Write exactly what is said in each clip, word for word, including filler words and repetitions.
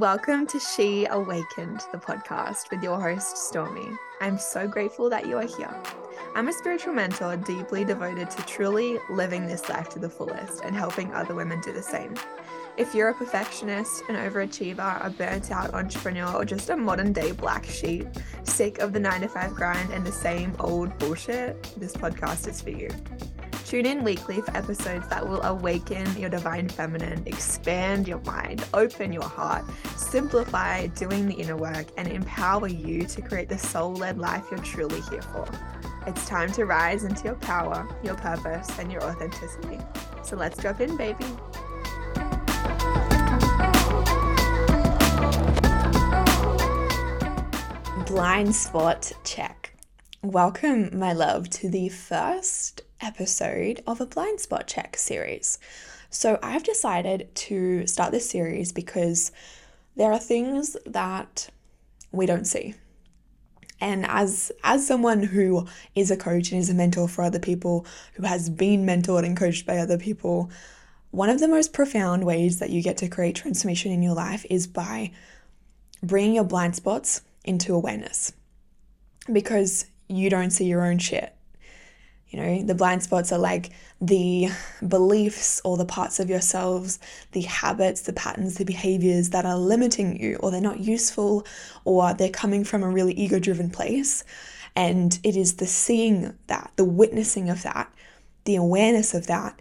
Welcome to She Awakened, the podcast with your host, Stormy. I'm so grateful that you are here. I'm a spiritual mentor deeply devoted to truly living this life to the fullest and helping other women do the same. If you're a perfectionist, an overachiever, a burnt-out entrepreneur, or just a modern-day black sheep, sick of the nine to five grind and the same old bullshit, this podcast is for you. Tune in weekly for episodes that will awaken your divine feminine, expand your mind, open your heart, simplify doing the inner work, and empower you to create the soul-led life you're truly here for. It's time to rise into your power, your purpose, and your authenticity. So let's drop in, baby. Blindspot Check. Welcome, my love, to the first episode of a Blindspot Check series. So I've decided to start this series because there are things that we don't see. And as as someone who is a coach and is a mentor for other people, who has been mentored and coached by other people, one of the most profound ways that you get to create transformation in your life is by bringing your blind spots into awareness, because you don't see your own shit. You know, the blind spots are like the beliefs or the parts of yourselves, the habits, the patterns, the behaviors that are limiting you, or they're not useful, or they're coming from a really ego-driven place. And it is the seeing that, the witnessing of that, the awareness of that,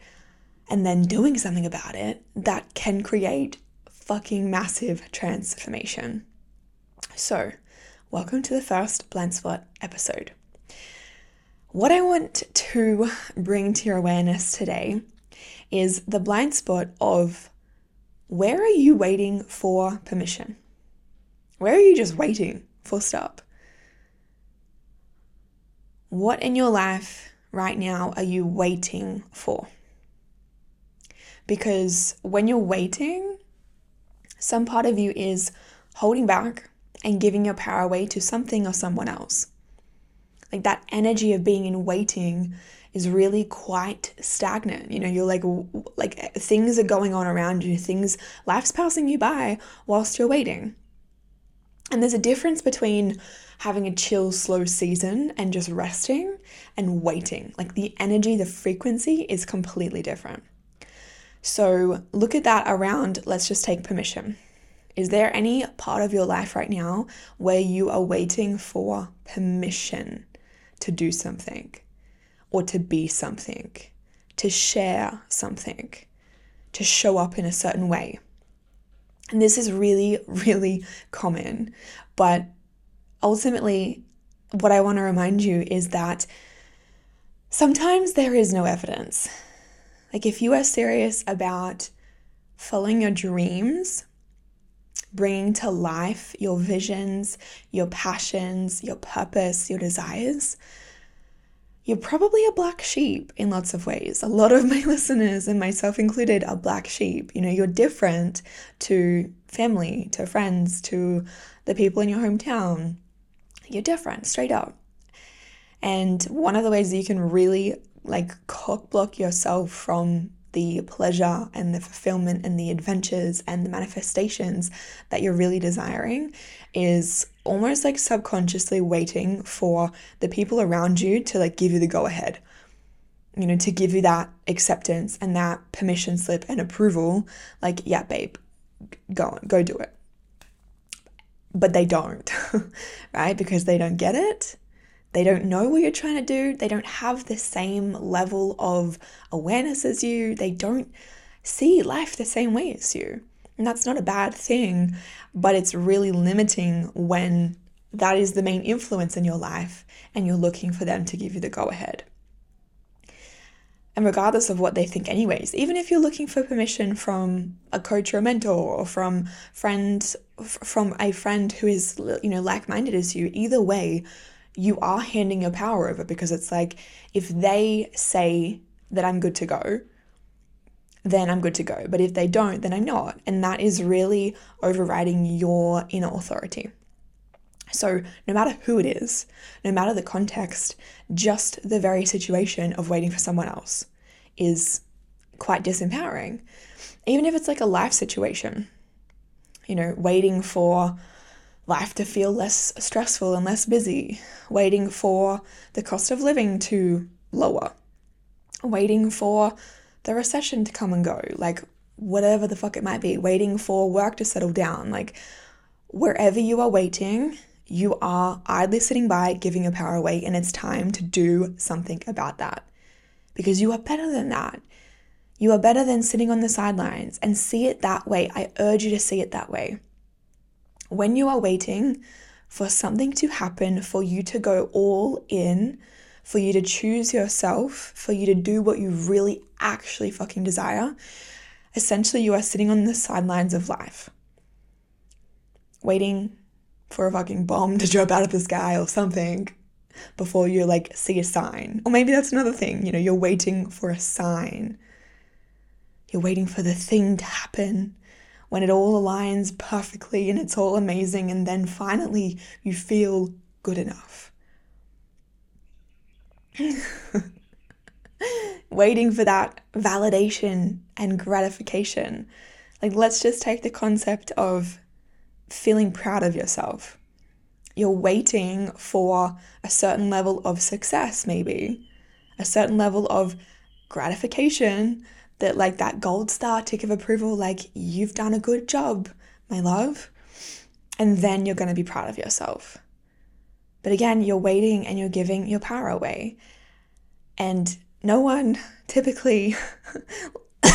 and then doing something about it that can create fucking massive transformation. So, welcome to the first Blindspot episode. What I want to bring to your awareness today is the blind spot of, where are you waiting for permission? Where are you just waiting? Full stop. What in your life right now are you waiting for? Because when you're waiting, some part of you is holding back and giving your power away to something or someone else. Like, that energy of being in waiting is really quite stagnant. You know, you're like, like things are going on around you, things, life's passing you by whilst you're waiting. And there's a difference between having a chill, slow season and just resting and waiting. Like, the energy, the frequency is completely different. So look at that around, let's just take permission. Is there any part of your life right now where you are waiting for permission to do something, or to be something, to share something, to show up in a certain way? And this is really, really common. But ultimately, what I want to remind you is that sometimes there is no evidence. Like, if you are serious about following your dreams, bringing to life your visions, your passions, your purpose, your desires, you're probably a black sheep in lots of ways. A lot of my listeners, and myself included, are black sheep. You know, you're different to family, to friends, to the people in your hometown. You're different, straight up. And one of the ways that you can really, like, cock block yourself from the pleasure and the fulfillment and the adventures and the manifestations that you're really desiring is almost like subconsciously waiting for the people around you to, like, give you the go ahead, you know, to give you that acceptance and that permission slip and approval. Like, yeah, babe, go on, go do it. But they don't, right? Because they don't get it. They don't know what you're trying to do. They don't have the same level of awareness as you. They don't see life the same way as you. And that's not a bad thing, but it's really limiting when that is the main influence in your life and you're looking for them to give you the go-ahead. And regardless of what they think anyways, even if you're looking for permission from a coach or a mentor, or from friend, from a friend who is, you know, like-minded as you, either way, you are handing your power over, because it's like, if they say that I'm good to go, then I'm good to go. But if they don't, then I'm not. And that is really overriding your inner authority. So no matter who it is, no matter the context, just the very situation of waiting for someone else is quite disempowering. Even if it's like a life situation. you know, waiting for life to feel less stressful and less busy, waiting for the cost of living to lower, waiting for the recession to come and go, like whatever the fuck it might be, waiting for work to settle down. Like wherever you are waiting, you are idly sitting by giving your power away, and it's time to do something about that, because you are better than that. You are better than sitting on the sidelines, and see it that way. I urge you to see it that way. When you are waiting for something to happen, for you to go all in, for you to choose yourself, for you to do what you really actually fucking desire, essentially you are sitting on the sidelines of life, waiting for a fucking bomb to drop out of the sky or something before you like see a sign. Or maybe that's another thing, you know, you're waiting for a sign. You're waiting for the thing to happen when it all aligns perfectly and it's all amazing, and then finally you feel good enough. Waiting for that validation and gratification. Like, let's just take the concept of feeling proud of yourself. You're waiting for a certain level of success, maybe, a certain level of gratification, that like that gold star tick of approval, like you've done a good job, my love. And then you're going to be proud of yourself. But again, you're waiting and you're giving your power away. And no one typically,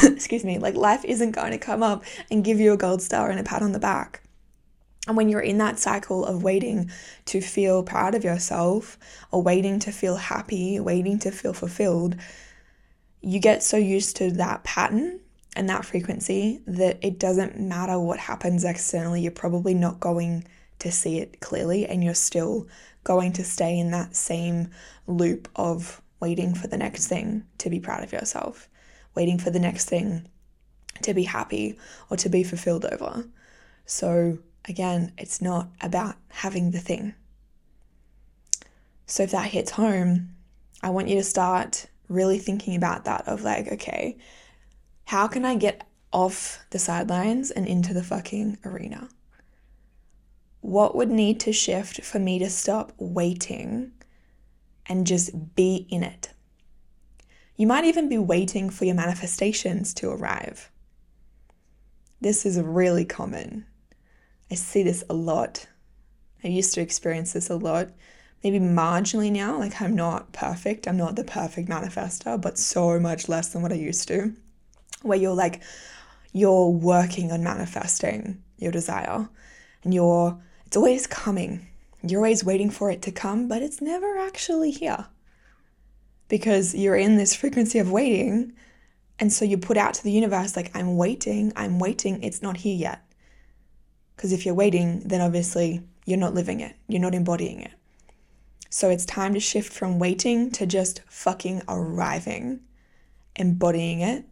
excuse me, like life isn't going to come up and give you a gold star and a pat on the back. And when you're in that cycle of waiting to feel proud of yourself, or waiting to feel happy, waiting to feel fulfilled, you get so used to that pattern and that frequency that it doesn't matter what happens externally, you're probably not going to see it clearly, and you're still going to stay in that same loop of waiting for the next thing to be proud of yourself, waiting for the next thing to be happy or to be fulfilled over. So again, it's not about having the thing. So if that hits home, I want you to start really thinking about that of like, okay, how can I get off the sidelines and into the fucking arena? What would need to shift for me to stop waiting and just be in it? You might even be waiting for your manifestations to arrive. This is really common. I see this a lot. I used to experience this a lot. Maybe marginally now, like I'm not perfect. I'm not the perfect manifester, but so much less than what I used to, where you're like, you're working on manifesting your desire and you're, it's always coming. You're always waiting for it to come, but it's never actually here because you're in this frequency of waiting. And so you put out to the universe, like, I'm waiting, I'm waiting. It's not here yet. Because if you're waiting, then obviously you're not living it. You're not embodying it. So it's time to shift from waiting to just fucking arriving, embodying it,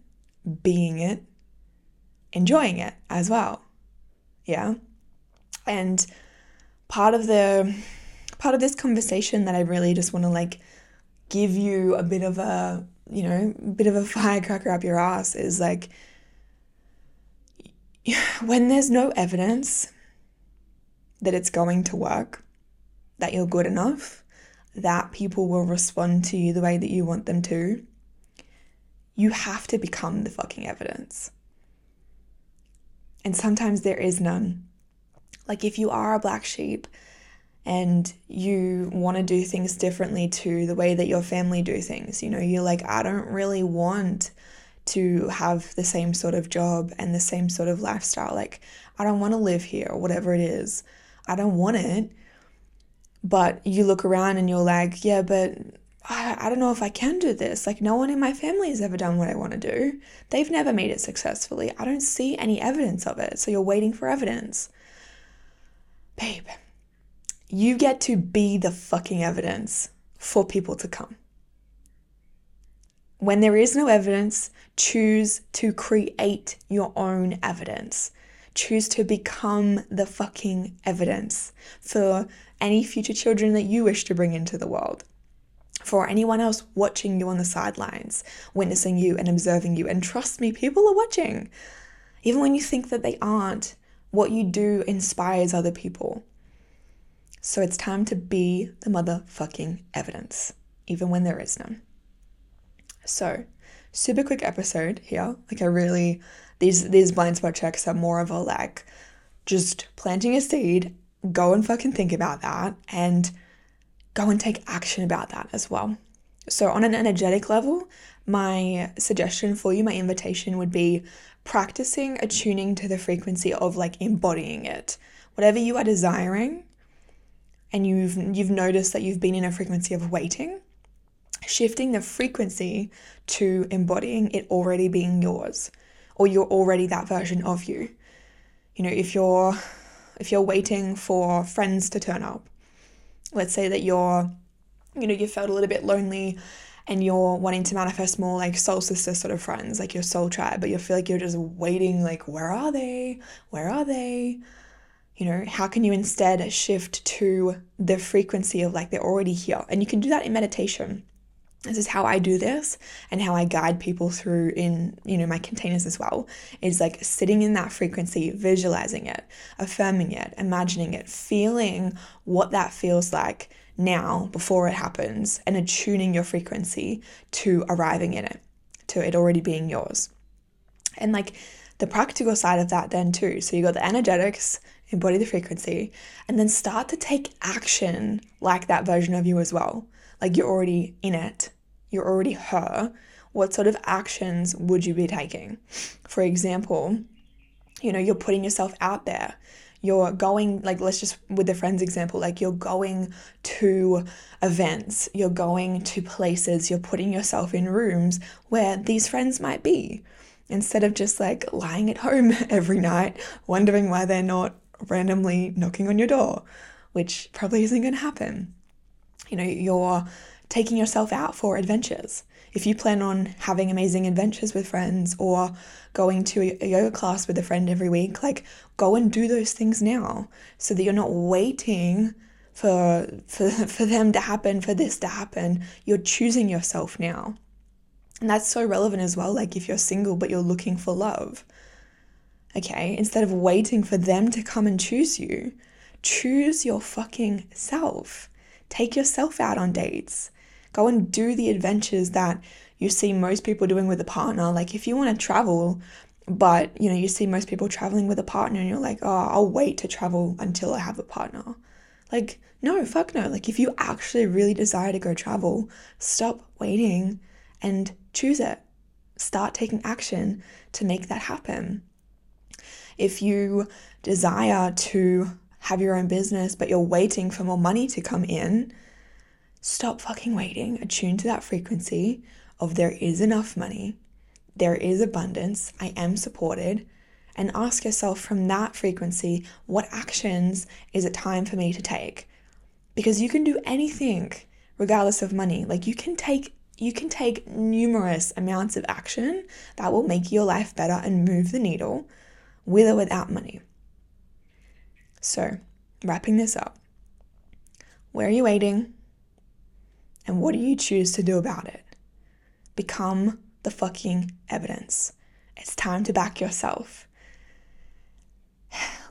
being it, enjoying it as well. Yeah. And part of the, part of this conversation that I really just want to like give you a bit of a, you know, bit of a firecracker up your ass is like, when there's no evidence that it's going to work, that you're good enough, that people will respond to you the way that you want them to, you have to become the fucking evidence. And sometimes there is none. Like if you are a black sheep and you want to do things differently to the way that your family do things, you know, you're like, I don't really want to have the same sort of job and the same sort of lifestyle. Like, I don't want to live here or whatever it is. I don't want it. But you look around and you're like, yeah, but I, I don't know if I can do this. Like no one in my family has ever done what I want to do. They've never made it successfully. I don't see any evidence of it. So you're waiting for evidence. Babe, you get to be the fucking evidence for people to come. When there is no evidence, choose to create your own evidence. Choose to become the fucking evidence for any future children that you wish to bring into the world, for anyone else watching you on the sidelines, witnessing you and observing you. And trust me, people are watching. Even when you think that they aren't, What you do inspires other people. So it's time to be the motherfucking evidence, even when there is none. So, super quick episode here. Like I really, these these blind spot checks are more of a like, just planting a seed, go and fucking think about that, and go and take action about that as well. So on an energetic level, my suggestion for you, my invitation would be practicing attuning to the frequency of like embodying it. Whatever you are desiring, and you've you've noticed that you've been in a frequency of waiting, shifting the frequency to embodying it already being yours, or you're already that version of you. You know, if you're if you're waiting for friends to turn up, let's say that you're, you know, you felt a little bit lonely and you're wanting to manifest more like soul sister sort of friends, like your soul tribe, but you feel like you're just waiting, like, where are they? Where are they? You know, how can you instead shift to the frequency of like, they're already here? And you can do that in meditation. This is how I do this and how I guide people through in, you know, my containers as well, is like sitting in that frequency, visualizing it, affirming it, imagining it, feeling what that feels like now before it happens, and attuning your frequency to arriving in it, to it already being yours. And like the practical side of that then too. So you got the energetics, embody the frequency, and then start to take action like that version of you as well. Like you're already in it. You're already her. What sort of actions would you be taking? For example, you know, you're putting yourself out there. You're going, like, let's just, with the friends example, like you're going to events, you're going to places, you're putting yourself in rooms where these friends might be, instead of just like lying at home every night, wondering why they're not randomly knocking on your door, which probably isn't going to happen. You know, you're taking yourself out for adventures. If you plan on having amazing adventures with friends or going to a yoga class with a friend every week, like go and do those things now so that you're not waiting for, for, for them to happen, for this to happen. You're choosing yourself now. And that's so relevant as well. Like if you're single, but you're looking for love, okay, instead of waiting for them to come and choose you, choose your fucking self. Take yourself out on dates. Go and do the adventures that you see most people doing with a partner. Like if you want to travel, but you know, you see most people traveling with a partner and you're like, oh, I'll wait to travel until I have a partner. Like, no, fuck no. Like if you actually really desire to go travel, stop waiting and choose it. Start taking action to make that happen. If you desire to have your own business, but you're waiting for more money to come in, stop fucking waiting. Attune to that frequency of there is enough money, there is abundance, I am supported, and ask yourself from that frequency, what actions is it time for me to take? Because you can do anything regardless of money. Like you can take you can take numerous amounts of action that will make your life better and move the needle with or without money. So, wrapping this up, where are you waiting? And what do you choose to do about it? Become the fucking evidence. It's time to back yourself.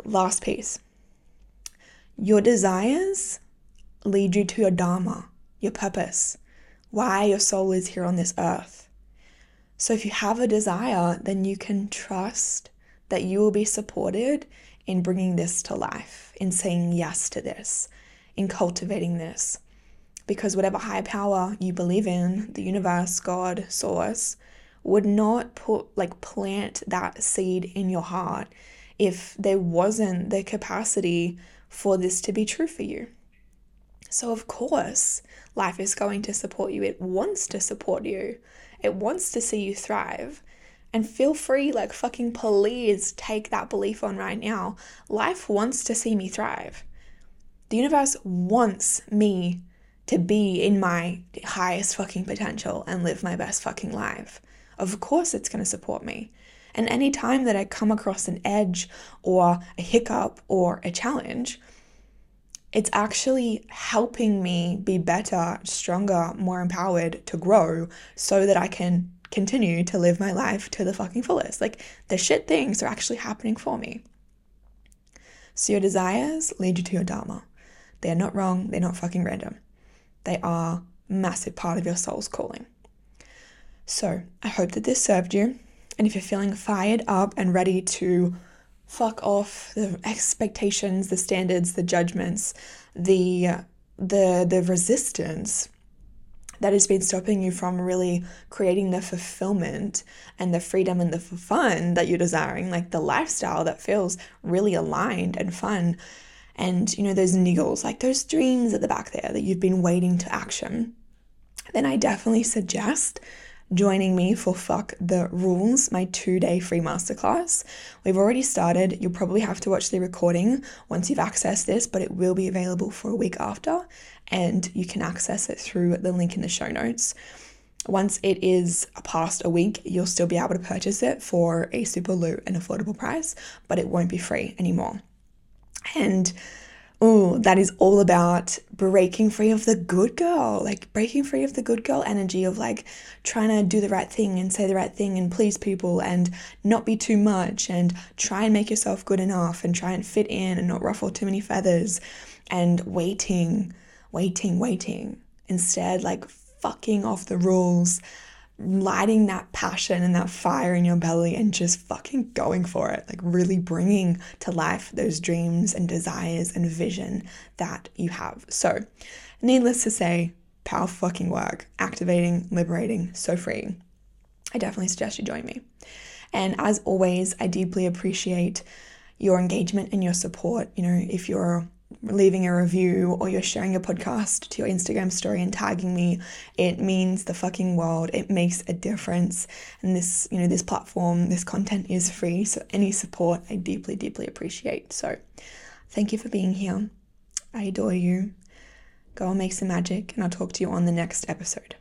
Last piece. Your desires lead you to your dharma, your purpose, why your soul is here on this earth. So if you have a desire, then you can trust that you will be supported in bringing this to life, in saying yes to this, in cultivating this. Because whatever high power you believe in, the universe, God, source, would not put like plant that seed in your heart if there wasn't the capacity for this to be true for you. So of course, life is going to support you. It wants to support you. It wants to see you thrive. And feel free, like fucking please take that belief on right now. Life wants to see me thrive. The universe wants me to be in my highest fucking potential and live my best fucking life. Of course it's going to support me. And any time that I come across an edge or a hiccup or a challenge, it's actually helping me be better, stronger, more empowered to grow so that I can continue to live my life to the fucking fullest. Like the shit things are actually happening for me. So your desires lead you to your dharma. They're not wrong. They're not fucking random. They are a massive part of your soul's calling. So I hope that this served you. And if you're feeling fired up and ready to fuck off the expectations, the standards, the judgments, the the the resistance that has been stopping you from really creating the fulfillment and the freedom and the fun that you're desiring, like the lifestyle that feels really aligned and fun, and you know those niggles, like those dreams at the back there that you've been waiting to action, then I definitely suggest joining me for F*ck The Rules, my two-day free masterclass. We've already started. You'll probably have to watch the recording once you've accessed this, but it will be available for a week after, and you can access it through the link in the show notes. Once it is past a week, you'll still be able to purchase it for a super low and affordable price, but it won't be free anymore. And oh, that is all about breaking free of the good girl, like breaking free of the good girl energy of like trying to do the right thing and say the right thing and please people and not be too much and try and make yourself good enough and try and fit in and not ruffle too many feathers and waiting, waiting, waiting. Instead, like fucking off the rules, lighting that passion and that fire in your belly and just fucking going for it, like really bringing to life those dreams and desires and vision that you have. So needless to say, power fucking work, activating, liberating, so freeing. I definitely suggest you join me. And as always, I deeply appreciate your engagement and your support. You know, if you're leaving a review or you're sharing a podcast to your Instagram story and tagging me, it means the fucking world. It makes a difference. And this, you know, this platform, this content is free. So any support I deeply, deeply appreciate. So thank you for being here. I adore you. Go and make some magic, and I'll talk to you on the next episode.